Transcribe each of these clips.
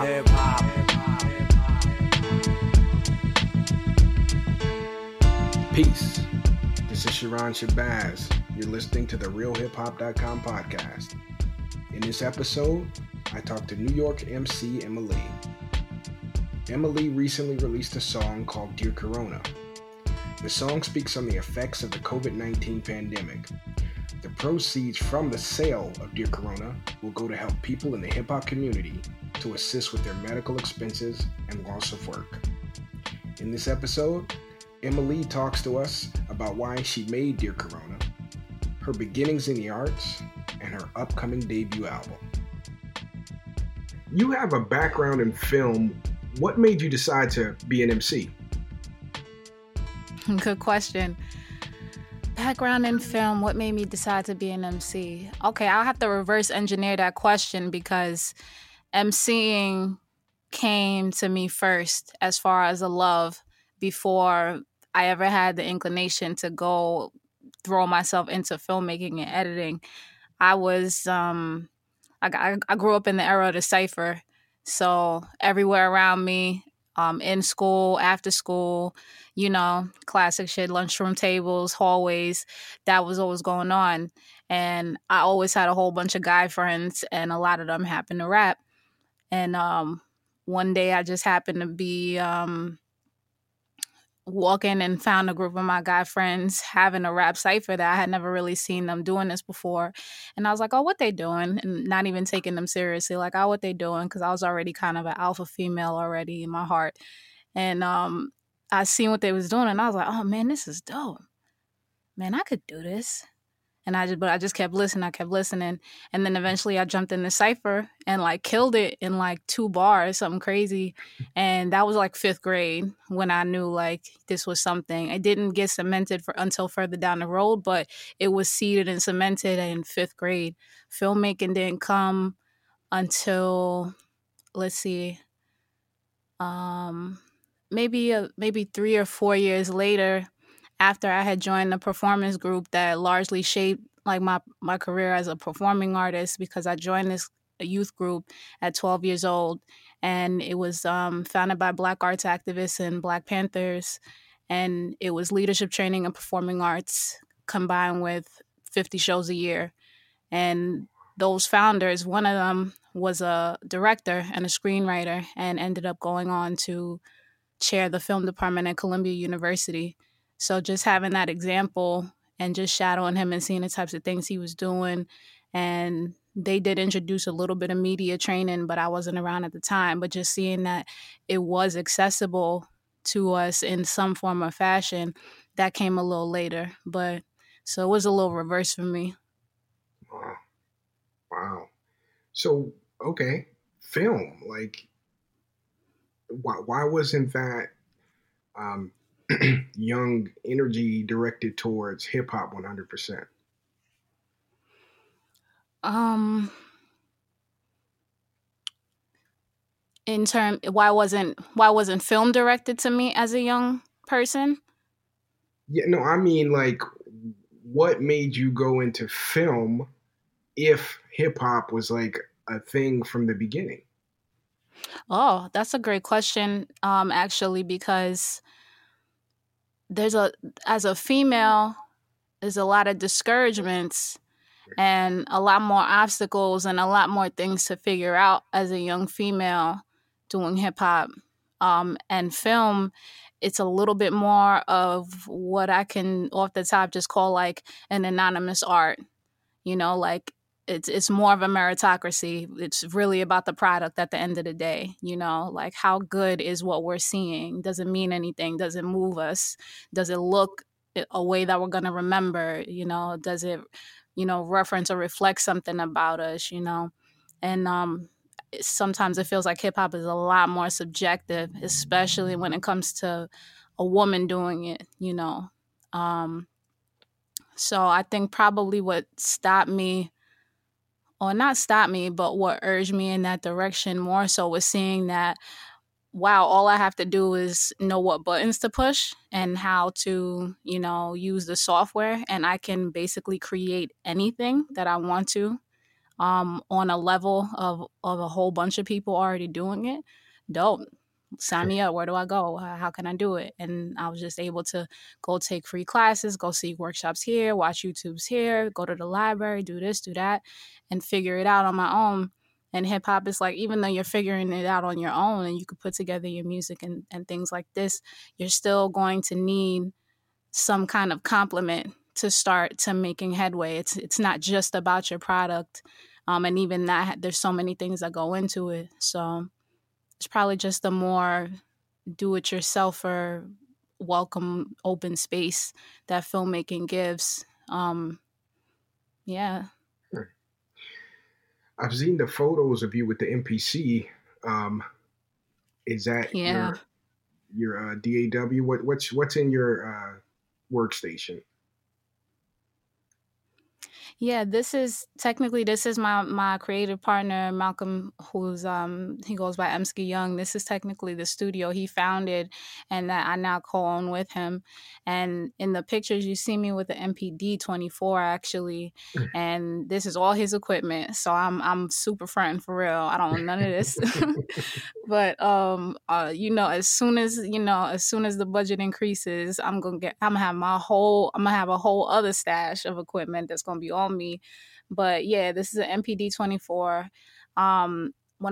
hip hop. Peace. This is Sharon Shabazz. You're listening to the RealHipHop.com podcast. In this episode, I talked to New York MC Emily. Emily recently released a song called Dear Corona. The song speaks on the effects of the COVID-19 pandemic. The proceeds from the sale of Dear Corona will go to help people in the hip-hop community to assist with their medical expenses and loss of work. In this episode, Emily talks to us about why she made Dear Corona, her beginnings in the arts, and her upcoming debut album. You have a background in film. What made you decide to be an MC? Good question. Background in film, what made me decide to be an MC? Okay, I'll have to reverse engineer that question because MCing came to me first as far as a love before I ever had the inclination to go throw myself into filmmaking and editing. I was, I grew up in the era of the cypher. So everywhere around me, in school, after school, you know, classic shit, lunchroom tables, hallways, that was always going on. And I always had a whole bunch of guy friends, and a lot of them happened to rap. And one day I just happened to be walking and found a group of my guy friends having a rap cypher that I had never really seen them doing this before. And I was like, oh, what they doing? And not even taking them seriously. Like, oh, what they doing? Because I was already kind of an alpha female already in my heart. And I seen what they was doing, and I was like, oh, man, this is dope. Man, I could do this. And I just kept listening. And then eventually I jumped in the cypher and like killed it in like 2 bars, something crazy. And that was like 5th grade when I knew like this was something. It didn't get cemented until further down the road, but it was seeded and cemented in 5th grade. Filmmaking didn't come until, let's see, maybe 3 or 4 years later, after I had joined a performance group that largely shaped like my career as a performing artist, because I joined this youth group at 12 years old, and it was founded by Black arts activists and Black Panthers, and it was leadership training and performing arts combined with 50 shows a year. And those founders, one of them was a director and a screenwriter and ended up going on to chair the film department at Columbia University. So just having that example and just shadowing him and seeing the types of things he was doing. And they did introduce a little bit of media training, but I wasn't around at the time. But just seeing that it was accessible to us in some form or fashion, that came a little later. But so it was a little reverse for me. Wow. So, okay, film. Like, why wasn't that... young energy directed towards hip hop 100%? Why wasn't film directed to me as a young person? Yeah, no, I mean, like, what made you go into film if hip hop was like a thing from the beginning? Oh, that's a great question. Actually, because as a female, there's a lot of discouragements and a lot more obstacles and a lot more things to figure out as a young female doing hip hop. And film, it's a little bit more of what I can off the top just call like an anonymous art, you know, like it's more of a meritocracy. It's really about the product at the end of the day, you know, like how good is what we're seeing? Does it mean anything? Does it move us? Does it look a way that we're going to remember? You know, does it, you know, reference or reflect something about us, you know? And sometimes it feels like hip hop is a lot more subjective, especially when it comes to a woman doing it, you know? So I think probably what stopped me, or not stop me, but what urged me in that direction more so was seeing that, wow, all I have to do is know what buttons to push and how to, you know, use the software, and I can basically create anything that I want to. on a level of a whole bunch of people already doing it, dope. Sign me up. Where do I go? How can I do it? And I was just able to go take free classes, go see workshops here, watch YouTubes here, go to the library, do this, do that, and figure it out on my own. And hip hop is like, even though you're figuring it out on your own and you could put together your music and things like this, you're still going to need some kind of complement to start to making headway. It's not just about your product. And even that, there's so many things that go into it. So it's probably just the more do-it-yourselfer, welcome, open space that filmmaking gives. Yeah. I've seen the photos of you with the MPC. Is that your DAW? What's in your workstation? Yeah, this is my creative partner, Malcolm, who's he goes by Emsky Young. This is technically the studio he founded and that I now co-own with him. And in the pictures, you see me with the MPD 24, actually. And this is all his equipment. So I'm super frontin' for real. I don't want none of this. But, as soon as the budget increases, I'm going to have a whole other stash of equipment that's going to be all me. But yeah, this is an MPD 24. When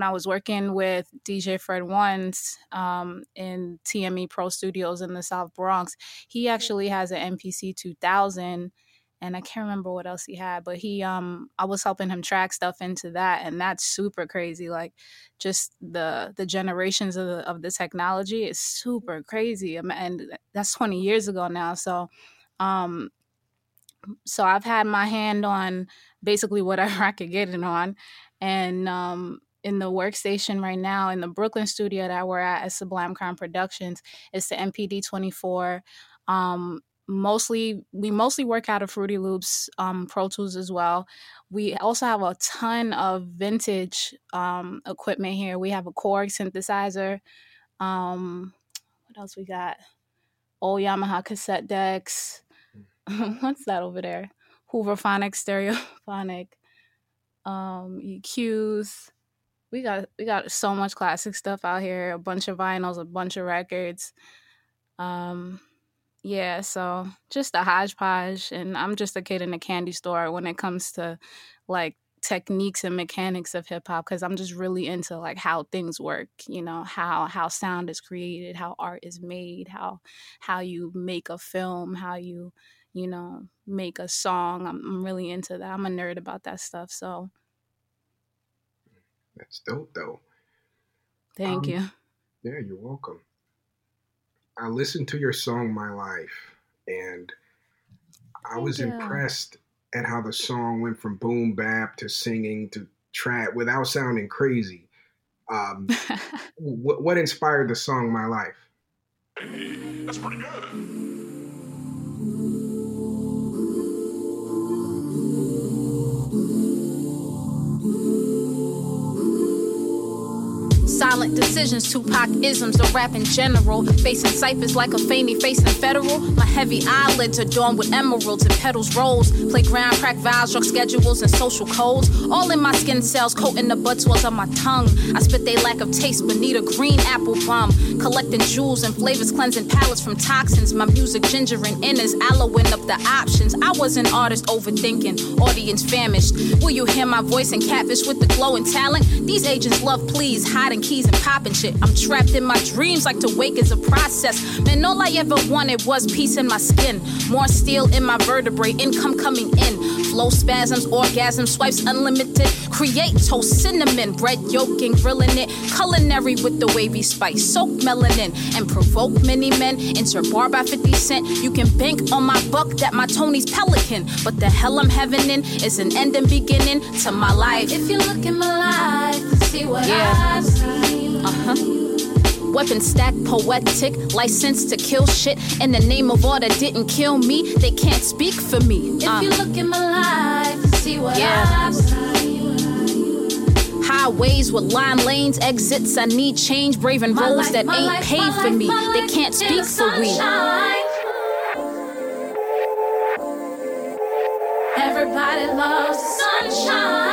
I was working with DJ Fred once in TME Pro Studios in the South Bronx, he actually has an MPC 2000. And I can't remember what else he had, but he, I was helping him track stuff into that, and that's super crazy. Like, just the generations of the technology is super crazy, and that's 20 years ago now. So, so I've had my hand on basically whatever I could get it on, and in the workstation right now in the Brooklyn studio that we're at Sublime Crime Productions, it's the MPD 24. We mostly work out of Fruity Loops, Pro Tools as well. We also have a ton of vintage equipment here. We have a Korg synthesizer. What else we got? Old Yamaha cassette decks. What's that over there? Hooverphonic, Stereophonic, EQs. We got so much classic stuff out here. A bunch of vinyls, a bunch of records. Yeah, so just a hodgepodge, and I'm just a kid in a candy store when it comes to, like, techniques and mechanics of hip-hop, because I'm just really into, like, how things work, you know, how sound is created, how art is made, how you make a film, how you, you know, make a song. I'm really into that. I'm a nerd about that stuff, so. That's dope, though. Thank you. Yeah, you're welcome. I listened to your song, My Life, and I was impressed at how the song went from boom bap to singing to trap without sounding crazy. What inspired the song, My Life? Hey, that's pretty good. Silent decisions, Tupac-isms, the rap in general. Facing ciphers like Afeni facing federal. My heavy eyelids adorned with emeralds and petals rolls. Playground, crack vials, drug schedules, and social codes. All in my skin cells, coating the butt swells of my tongue. I spit they lack of taste beneath a green apple bum. Collecting jewels and flavors, cleansing palates from toxins. My music gingering inners, allowing up the options. I was an artist overthinking, audience famished. Will you hear my voice and catfish with the glow and talent? These agents love please, hiding keys and popping shit. I'm trapped in my dreams, like to wake is a process. Man, all I ever wanted was peace in my skin. More steel in my vertebrae, income coming in. Flow spasms, orgasms, swipes unlimited. Create toast, cinnamon, bread yolk and grilling it. Culinary with the wavy spice. Soak melanin and provoke many men. Insert bar by 50 Cent. You can bank on my buck that my Tony's pelican. But the hell I'm heavening is an end and beginning to my life. If you look in my life and see what I've seen. Weapon stack, poetic, license to kill shit. In the name of all that didn't kill me, they can't speak for me. If you look in my life and see what I've seen. Highways with line lanes, exits, I need change. Braving my roads life, that ain't life, paid for life, me. They can't speak for me. Everybody loves sunshine.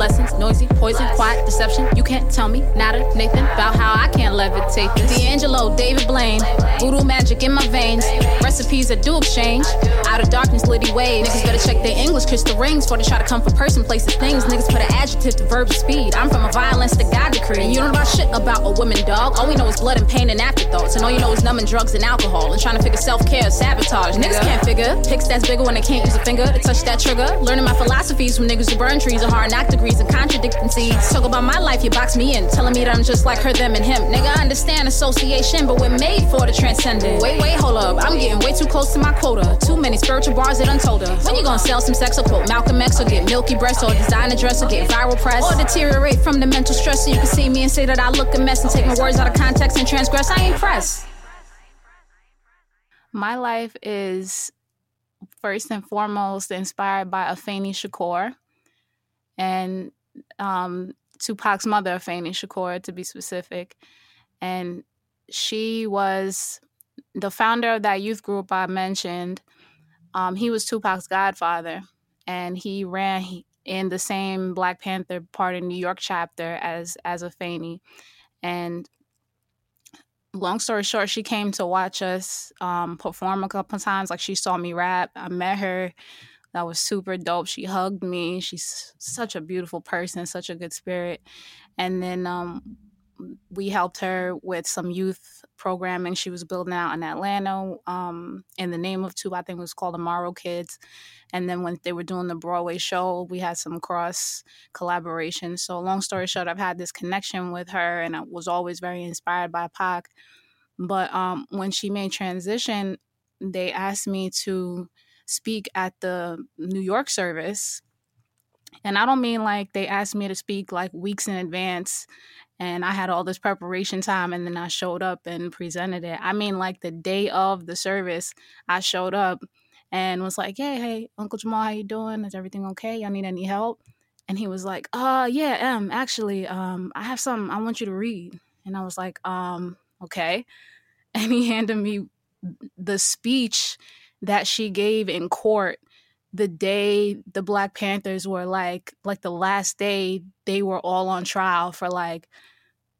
lessons, noisy, poison, quiet, deception. You can't tell me, nada, Nathan, about how I can't levitate this. D'Angelo, David Blaine, voodoo magic in my veins, recipes that do exchange, out of darkness, litty waves. Niggas better check their English, crystal rings, before they try to come for person, places, things. Niggas put an adjective to verb speed. I'm from a violence that God decreed. And you don't know shit about a woman, dog. All we know is blood and pain and afterthoughts. And all you know is numbing drugs and alcohol and trying to figure self-care or sabotage. Niggas can't figure picks that's bigger when they can't use a finger to touch that trigger. Learning my philosophies from niggas who burn trees and hard knock degrees and contradicting seeds. Talk about my life, you box me in, telling me that I'm just like her, them, and him. Nigga, I understand association, but we're made for the transcendent. Wait, hold up, I'm getting way too close to my quota. Too many spiritual bars that untold her. When you gonna sell some sex or quote Malcolm X or get milky breasts or design a dress or get viral press or deteriorate from the mental stress so you can see me and say that I look a mess and take my words out of context and transgress. I ain't pressed. My life is first and foremost inspired by Afeni Shakur and Tupac's mother, Afeni Shakur, to be specific. And she was the founder of that youth group I mentioned. He was Tupac's godfather, and he ran in the same Black Panther Party New York chapter as Afeni. And long story short, she came to watch us perform a couple of times. Like, she saw me rap. I met her. That was super dope. She hugged me. She's such a beautiful person, such a good spirit. And then we helped her with some youth programming she was building out in Atlanta in the name of two, I think it was called Amaro Kids. And then when they were doing the Broadway show, we had some cross collaboration. So long story short, I've had this connection with her, and I was always very inspired by Pac. But when she made transition, they asked me to speak at the New York service. And I don't mean like they asked me to speak like weeks in advance and I had all this preparation time and then I showed up and presented it. I mean, like the day of the service, I showed up and was like, hey, Uncle Jamal, how you doing? Is everything okay? Y'all need any help? And he was like, I have something I want you to read. And I was like, okay. And he handed me the speech that she gave in court the day the Black Panthers were like the last day they were all on trial for like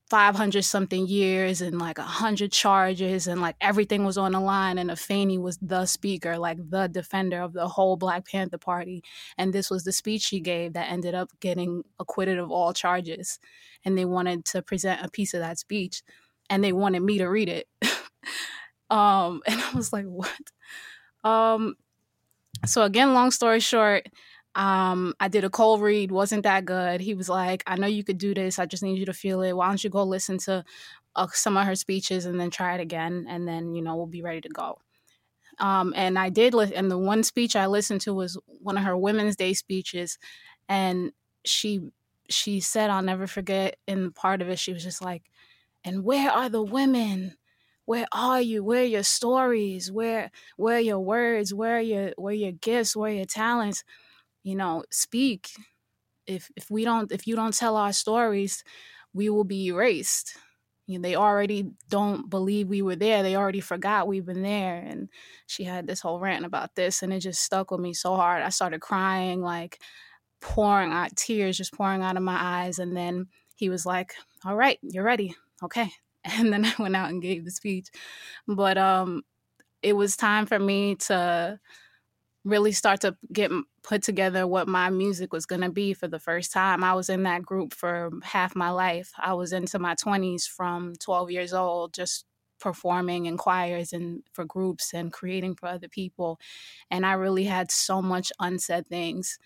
500 something years and like 100 charges and like everything was on the line, and Afeni was the speaker, like the defender of the whole Black Panther Party. And this was the speech she gave that ended up getting acquitted of all charges. And they wanted to present a piece of that speech and they wanted me to read it. And I was like, what? So again, long story short, I did a cold read, wasn't that good. He was like, I know you could do this. I just need you to feel it. Why don't you go listen to some of her speeches and then try it again? And then, we'll be ready to go. And I did. And the one speech I listened to was one of her Women's Day speeches. And she said, I'll never forget. And part of it, she was just like, and where are the women? Where are you? Where are your stories? Where are your words? Where are your gifts? Where are your talents? Speak. If you don't tell our stories, we will be erased. They already don't believe we were there. They already forgot we've been there. And she had this whole rant about this, and it just stuck with me so hard. I started crying, like pouring out tears, just pouring out of my eyes. And then he was like, all right, you're ready. Okay. And then I went out and gave the speech. But it was time for me to really start to put together what my music was going to be for the first time. I was in that group for half my life. I was into my 20s from 12 years old, just performing in choirs and for groups and creating for other people. And I really had so much unsaid things.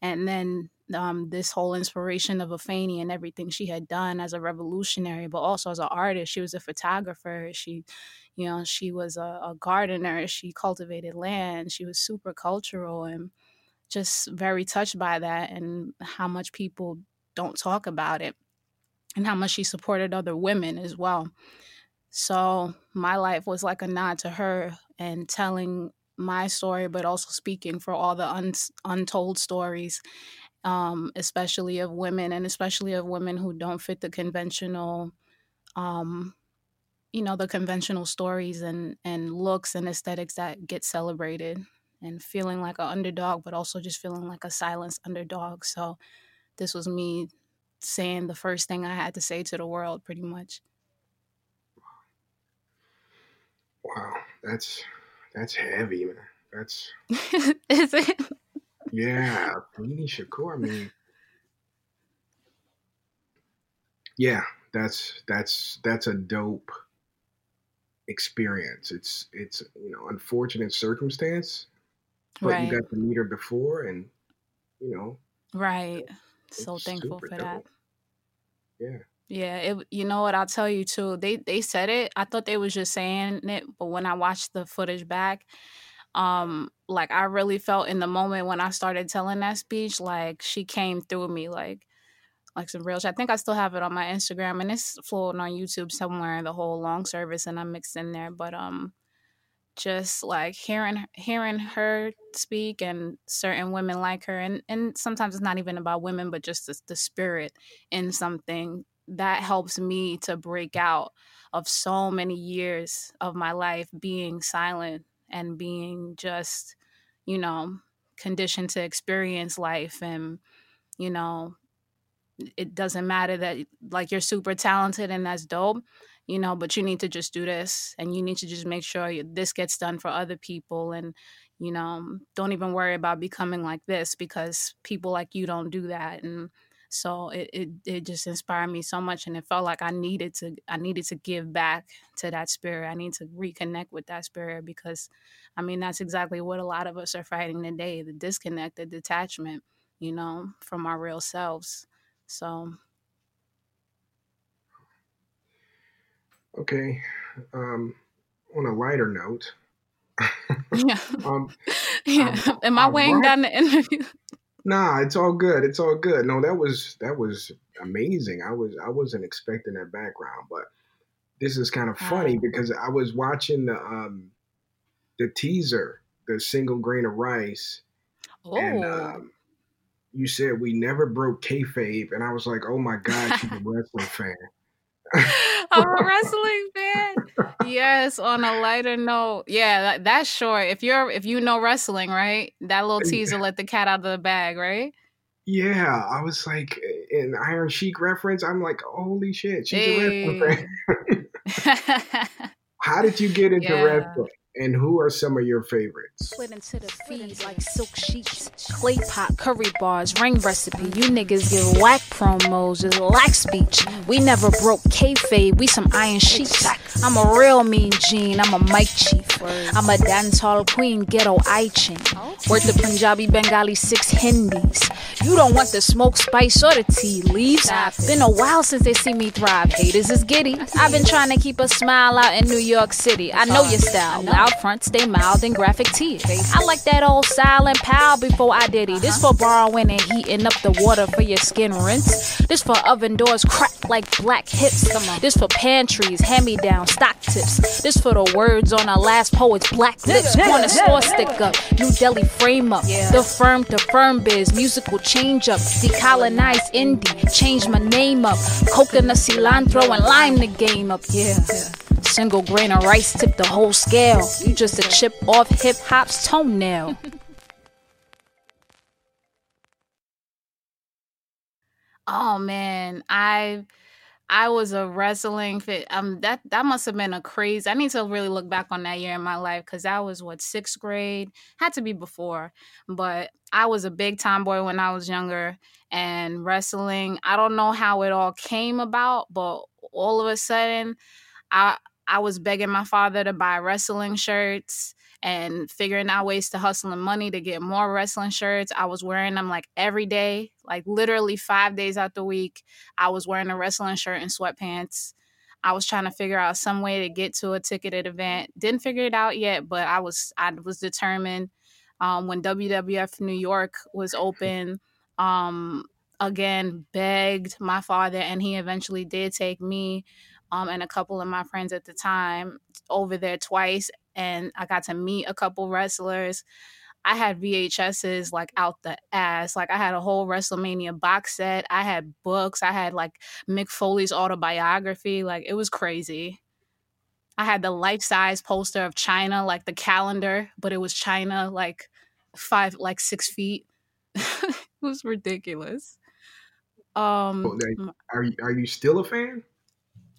And then this whole inspiration of Afeni and everything she had done as a revolutionary, but also as an artist. She was a photographer. She was a gardener. She cultivated land. She was super cultural, and just very touched by that and how much people don't talk about it and how much she supported other women as well. So my life was like a nod to her and telling my story, but also speaking for all the untold stories, especially of women, and especially of women who don't fit the conventional, the conventional stories and looks and aesthetics that get celebrated, and feeling like an underdog, but also just feeling like a silenced underdog. So this was me saying the first thing I had to say to the world, pretty much. Wow, that's heavy, man. That's is it? Yeah, Afeni Shakur, man. Yeah, that's a dope experience. It's you know, unfortunate circumstance, but right. You got to meet her before, and you know, right. So thankful for that. Yeah. Yeah, it, you know what, I'll tell you too. They said it. I thought they was just saying it, but when I watched the footage back, like I really felt in the moment when I started telling that speech, like she came through me, like some real shit. I think I still have it on my Instagram, and it's floating on YouTube somewhere, the whole long service, and I'm mixed in there. But just like hearing her speak and certain women like her, and sometimes it's not even about women, but just the spirit in something that helps me to break out of so many years of my life being silent and being just, you know, conditioned to experience life. And, you know, it doesn't matter that like you're super talented and that's dope, you know, but you need to just do this, and you need to just make sure this gets done for other people. And, you know, don't even worry about becoming like this, because people like you don't do that. And so it just inspired me so much, and it felt like I needed to give back to that spirit. I need to reconnect with that spirit, because I mean, that's exactly what a lot of us are fighting today, the disconnect, the detachment, you know, from our real selves. So. Okay. On a lighter note. Yeah. Yeah. Am I weighing down the interview? Nah, it's all good. It's all good. No, that was amazing. I wasn't expecting that background, but this is kind of funny because I was watching the teaser, the single grain of rice, and you said we never broke kayfabe, and I was like, oh my god, she's a wrestling fan. I'm a wrestling fan. Yes, on a lighter note. Yeah, that's short. If you know wrestling, right? That little teaser let the cat out of the bag, right? Yeah, I was like, an Iron Sheik reference. I'm like, holy shit, she's a wrestling fan. How did you get into wrestling? And who are some of your favorites? Split into the feed like silk sheets, clay pot, curry bars, ring recipe. You niggas give whack promos, just lack speech. We never broke kayfabe, we some Iron Sheets. I'm a real mean gene, I'm a mic chief. I'm a dancehall queen, ghetto Aichin. Worth the Punjabi, Bengali, 6 Hindis. You don't want the smoke, spice, or the tea leaves. Been a while since they see me thrive. Haters is giddy. I've been trying to keep a smile out in New York City. I know your style. Out front, stay mild and graphic tears. I like that old silent pal before I did it. This for borrowing and heating up the water for your skin rinse. This for oven doors cracked like black hips. This for pantries, hand-me-down stock tips. This for the words on our last poet's black lips. Corner store stick-up, New Delhi frame-up. The firm to firm biz, musical change-up. Decolonize indie, change my name up. Coconut, cilantro, and lime the game up. Yeah. Single grain of rice tip the whole scale. You just a chip off hip hop's toenail. Oh man, I was a wrestling fan. That must have been a crazy. I need to really look back on that year in my life, because that was what, 6th grade, had to be before. But I was a big tomboy when I was younger, and wrestling, I don't know how it all came about, but all of a sudden, I was begging my father to buy wrestling shirts and figuring out ways to hustle and money to get more wrestling shirts. I was wearing them like every day, like literally 5 days out the week. I was wearing a wrestling shirt and sweatpants. I was trying to figure out some way to get to a ticketed event. Didn't figure it out yet, but I was determined. When WWF New York was open, again, begged my father, and he eventually did take me and a couple of my friends at the time over there twice, and I got to meet a couple wrestlers. I had VHSs like out the ass. Like I had a whole WrestleMania box set. I had books. I had like Mick Foley's autobiography. Like it was crazy. I had the life-size poster of China, like the calendar, but it was China, like 6 feet. It was ridiculous. Are you still a fan?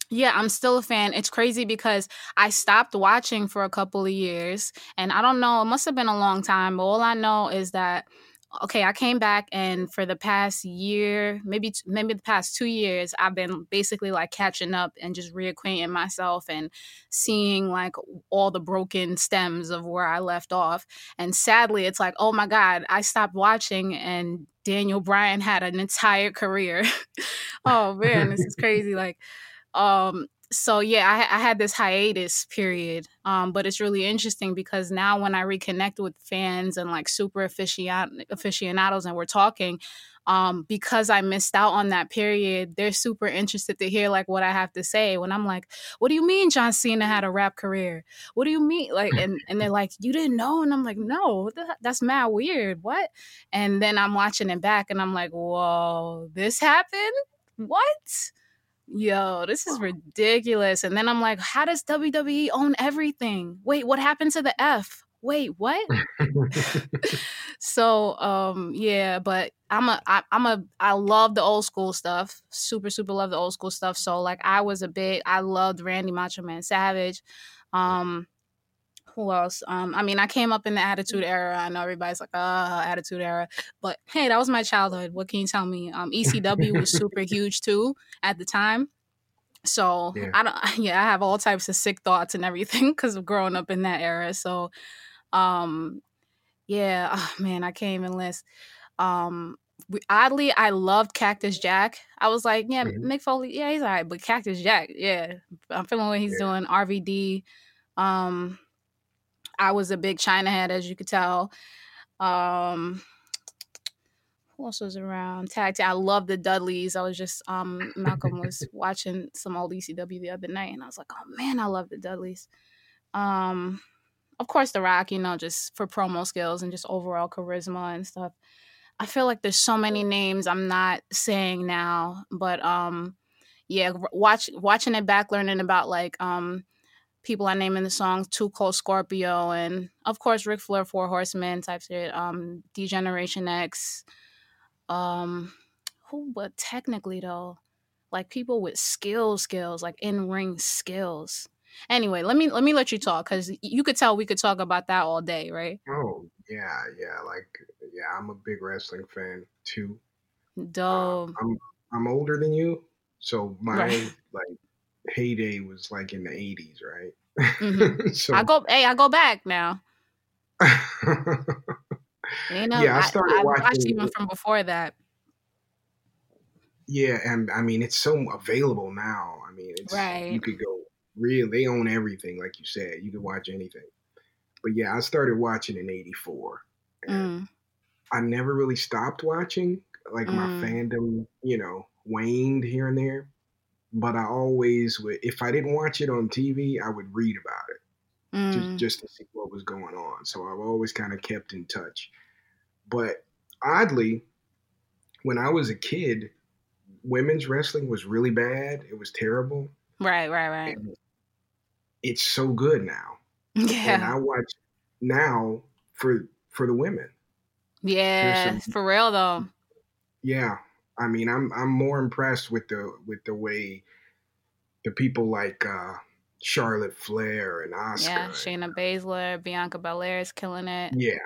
Yeah, I'm still a fan. It's crazy because I stopped watching for a couple of years, and I don't know, it must have been a long time, but all I know is that, okay, I came back, and for the past year, maybe the past 2 years, I've been basically like catching up and just reacquainting myself and seeing like all the broken stems of where I left off. And sadly, it's like, oh my God, I stopped watching and Daniel Bryan had an entire career. Oh man, this is crazy. Like, so yeah, I had this hiatus period, but it's really interesting because now when I reconnect with fans and like super aficionados and we're talking, because I missed out on that period, they're super interested to hear like what I have to say when I'm like, what do you mean John Cena had a rap career? What do you mean? Like, and they're like, you didn't know? And I'm like, no, that's mad weird. What? And then I'm watching it back and I'm like, whoa, this happened? What? Yo, this is ridiculous. And then I'm like, how does WWE own everything? Wait, what happened to the F? Wait, what? So, yeah, but I love the old school stuff. Super, super love the old school stuff. So like I loved Randy Macho Man Savage. Who else? I mean, I came up in the Attitude Era. I know everybody's like, Attitude Era. But hey, that was my childhood. What can you tell me? ECW was super huge too at the time. So yeah. I have all types of sick thoughts and everything because of growing up in that era. So yeah, oh, man, I can't even list. Oddly, I loved Cactus Jack. I was like, yeah, Mick Foley, yeah, he's all right. But Cactus Jack, yeah, I'm feeling what he's doing. RVD. I was a big China head, as you could tell. Who else was around? Tag Team. I love the Dudleys. I was just, Malcolm was watching some old ECW the other night, and I was like, oh, man, I love the Dudleys. Of course, The Rock, you know, just for promo skills and just overall charisma and stuff. I feel like there's so many names I'm not saying now, but, yeah, watching it back, learning about, like, people I name in the song, Too Cold Scorpio, and of course Ric Flair, Four Horsemen type shit, D-Generation X, who, but technically though, like people with skills, like in-ring skills. Anyway, let me let you talk, because you could tell we could talk about that all day, right? Oh, yeah, like, yeah, I'm a big wrestling fan too. Dope. I'm older than you, so my, right. Like, heyday was like in the 80s, right? Mm-hmm. So, I go back now. You know, yeah, I watched even from before that. Yeah, and I mean it's so available now. I mean, it's right. You could go real. They own everything, like you said. You could watch anything. But yeah, I started watching in '84. I never really stopped watching. Like my fandom, you know, waned here and there. But I always would, if I didn't watch it on TV, I would read about it just to see what was going on. So I've always kind of kept in touch. But oddly, when I was a kid, women's wrestling was really bad. It was terrible. Right. And it's so good now. Yeah. And I watch now for the women. Yeah, for real though. Yeah. I mean, I'm more impressed with the way the people like Charlotte Flair and Asuka. Yeah, Shayna Baszler, Bianca Belair is killing it. Yeah,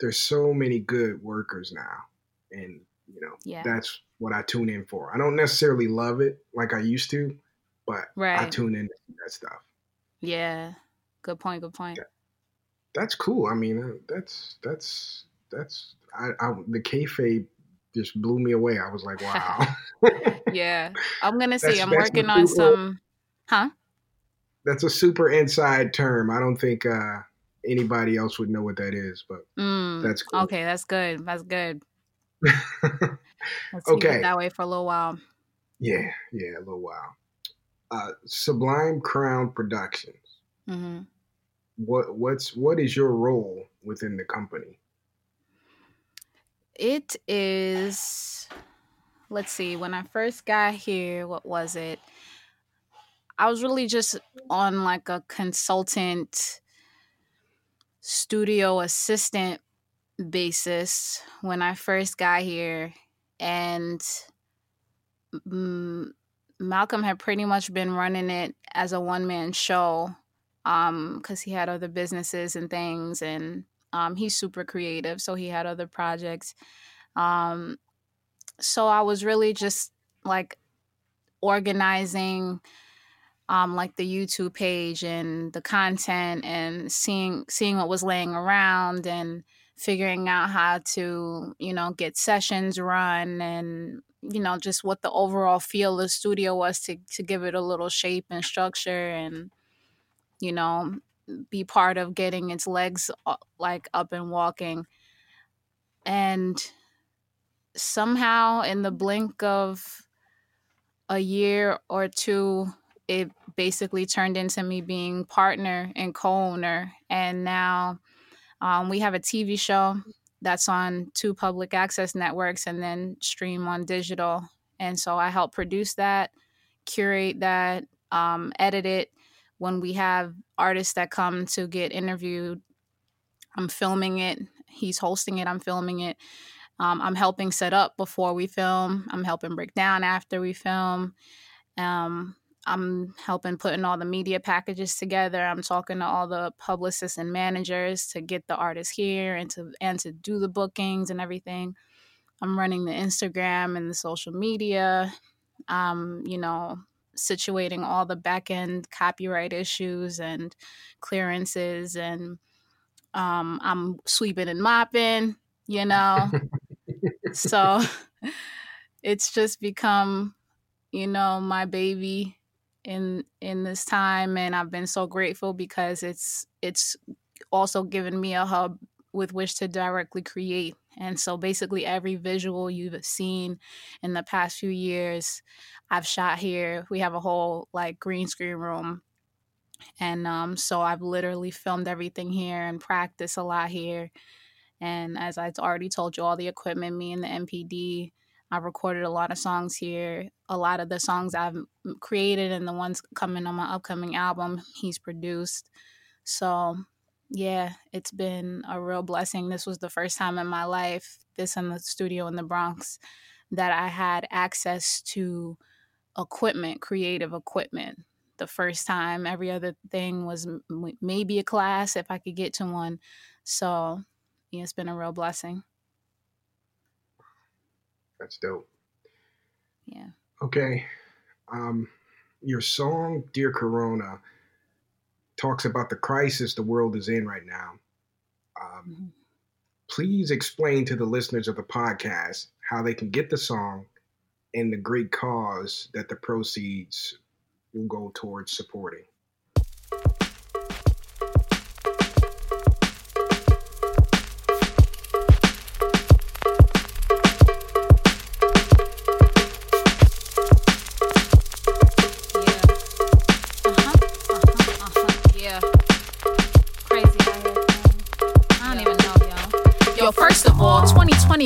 there's so many good workers now, and you know that's what I tune in for. I don't necessarily love it like I used to, but I tune in to that stuff. Yeah, good point. Yeah. That's cool. I mean, that's the kayfabe. Just blew me away. I was like, wow. Yeah. I'm going to see. I'm working on some, huh? That's a super inside term. I don't think anybody else would know what that is, but that's cool. Okay. That's good. Let's keep it that way for a little while. Yeah. A little while. Sublime Crime Productions. Mm-hmm. What is your role within the company? It is, let's see, when I first got here, what was it? I was really just on like a consultant studio assistant basis when I first got here. And Malcolm had pretty much been running it as a one-man show because he had other businesses and things, and he's super creative, so he had other projects. So I was really just like organizing like the YouTube page and the content and seeing what was laying around and figuring out how to, you know, get sessions run and, you know, just what the overall feel of the studio was to give it a little shape and structure and, you know, be part of getting its legs like up and walking. And somehow in the blink of a year or two, it basically turned into me being partner and co-owner. And now we have a TV show that's on 2 public access networks and then stream on digital. And so I help produce that, curate that, edit it. When we have artists that come to get interviewed, I'm filming it. He's hosting it. I'm filming it. I'm helping set up before we film. I'm helping break down after we film. I'm helping putting all the media packages together. I'm talking to all the publicists and managers to get the artists here and to do the bookings and everything. I'm running the Instagram and the social media, you know, situating all the back-end copyright issues and clearances. And I'm sweeping and mopping, you know. So it's just become, you know, my baby in this time, and I've been so grateful because it's also given me a hub with which to directly create. And so basically every visual you've seen in the past few years, I've shot here. We have a whole like green screen room, and so I've literally filmed everything here and practiced a lot here. And as I've already told you, all the equipment, me and the MPD, I've recorded a lot of songs here. A lot of the songs I've created and the ones coming on my upcoming album, he's produced. So, yeah, it's been a real blessing. This was the first time in my life, this in the studio in the Bronx, that I had access to equipment, creative equipment. The first time, every other thing was maybe a class if I could get to one. So, yeah, it's been a real blessing. That's dope. Yeah. Okay. Your song, Dear Corona, talks about the crisis the world is in right now. Mm-hmm. Please explain to the listeners of the podcast how they can get the song and the great cause that the proceeds will go towards supporting.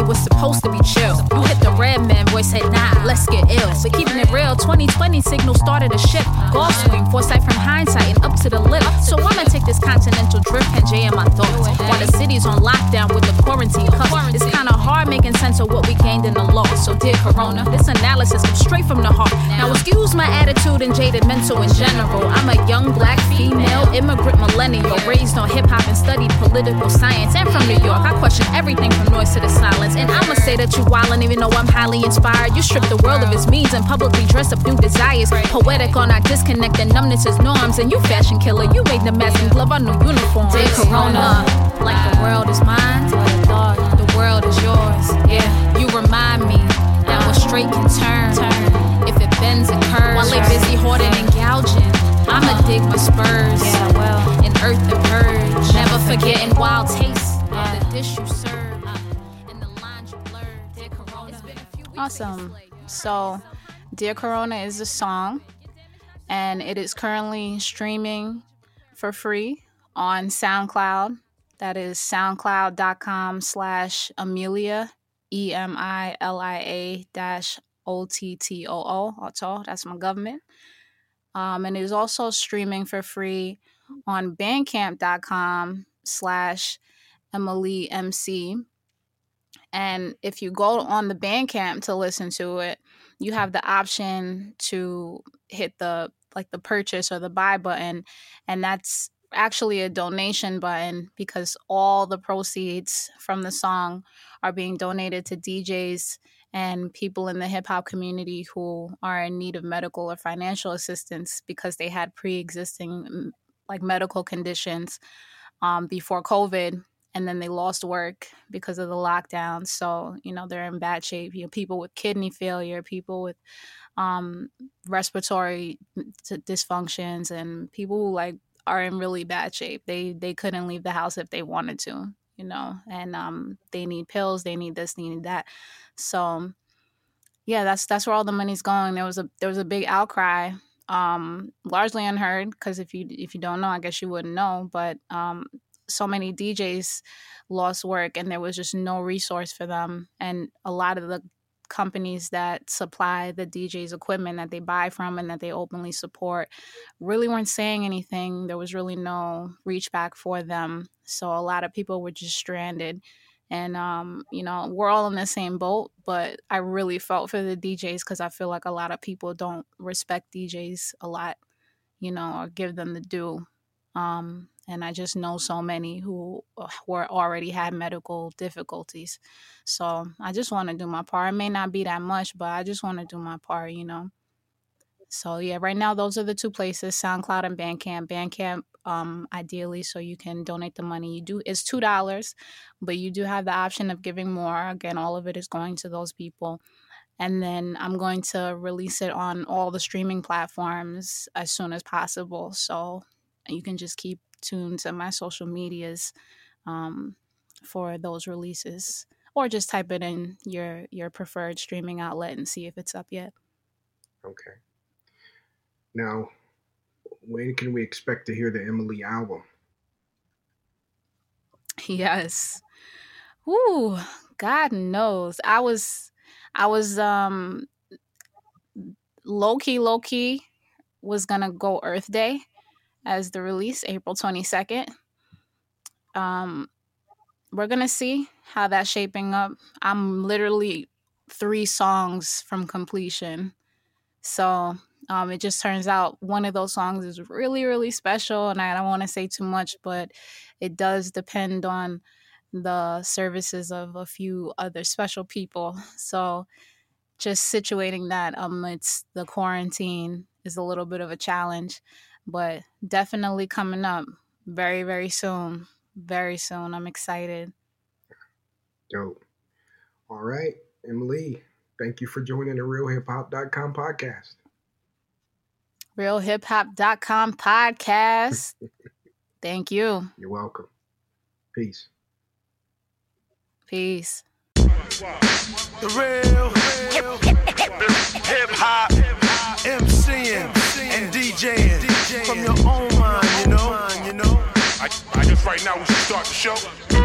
Was supposed to be chill. You hit the red man voice, said nah, let's get ill. But keeping it real, 2020 signal started a shift. Golf swing, foresight from hindsight and up to the lip. So I'ma take this continental drift and jam my thoughts while the city's on lockdown with the quarantine cuffs. It's kinda hard making sense of what we gained in the loss. So dear Corona, this analysis comes straight from the heart. Now excuse my attitude and jaded mental in general. I'm a young black female immigrant millennial, raised on hip-hop and studied political science. And from New York, I question everything from noise to the silence. And I'ma say that you wildin', even though I'm highly inspired. You strip the world of its means and publicly dress up new desires. Poetic on our disconnect and numbness is norms. And you fashion killer, you made the mask and glove our new uniforms. Dear Corona, like the world is mine, the world is yours. Yeah, you remind me that what straight can turn, if it bends it curves. While they busy hoarding and gouging, I'ma dig my spurs and earth the purge. Never forgetting wild taste of the dish you serve. Awesome. So, Dear Corona is a song, and it is currently streaming for free on SoundCloud. That is soundcloud.com/Emilia, EMILIA-OTTOO. That's my government. And it is also streaming for free on bandcamp.com/EmilyMC. And if you go on the Bandcamp to listen to it, you have the option to hit the like the purchase or the buy button, and that's actually a donation button because all the proceeds from the song are being donated to DJs and people in the hip hop community who are in need of medical or financial assistance because they had pre-existing like medical conditions before COVID, and then they lost work because of the lockdown. So, you know, they're in bad shape. You know, people with kidney failure, people with respiratory dysfunctions, and people who like are in really bad shape. They couldn't leave the house if they wanted to, you know, and they need pills, they need this, they need that. So yeah, that's where all the money's going. There was a big outcry, largely unheard, because if you don't know, I guess you wouldn't know, but so many DJs lost work and there was just no resource for them. And a lot of the companies that supply the DJs equipment that they buy from and that they openly support really weren't saying anything. There was really no reach back for them. So a lot of people were just stranded. And, you know, we're all in the same boat, but I really felt for the DJs because I feel like a lot of people don't respect DJs a lot, you know, or give them the due. And I just know so many who were already had medical difficulties. So I just want to do my part. It may not be that much, but I just want to do my part, you know. So, yeah, right now, those are the two places, SoundCloud and Bandcamp. Bandcamp, ideally, so you can donate the money. You do. It's $2, but you do have the option of giving more. Again, all of it is going to those people. And then I'm going to release it on all the streaming platforms as soon as possible. So you can just keep tuned to my social medias for those releases, or just type it in your preferred streaming outlet and see if it's up yet. Okay. Now, when can we expect to hear the Emily album? Yes. Ooh, God knows. I was low key was gonna go Earth Day as the release, April 22nd. We're going to see how that's shaping up. I'm literally 3 songs from completion. So it just turns out one of those songs is really, really special. And I don't want to say too much, but it does depend on the services of a few other special people. So just situating that amidst the quarantine is a little bit of a challenge. But definitely coming up very, very soon. Very soon. I'm excited. Dope. All right, Emily, thank you for joining the RealHipHop.com podcast. RealHipHop.com podcast. Thank you. You're welcome. Peace. Peace. The real hip hop MCing. And DJing, from your own mind, you know. I guess right now we should start the show.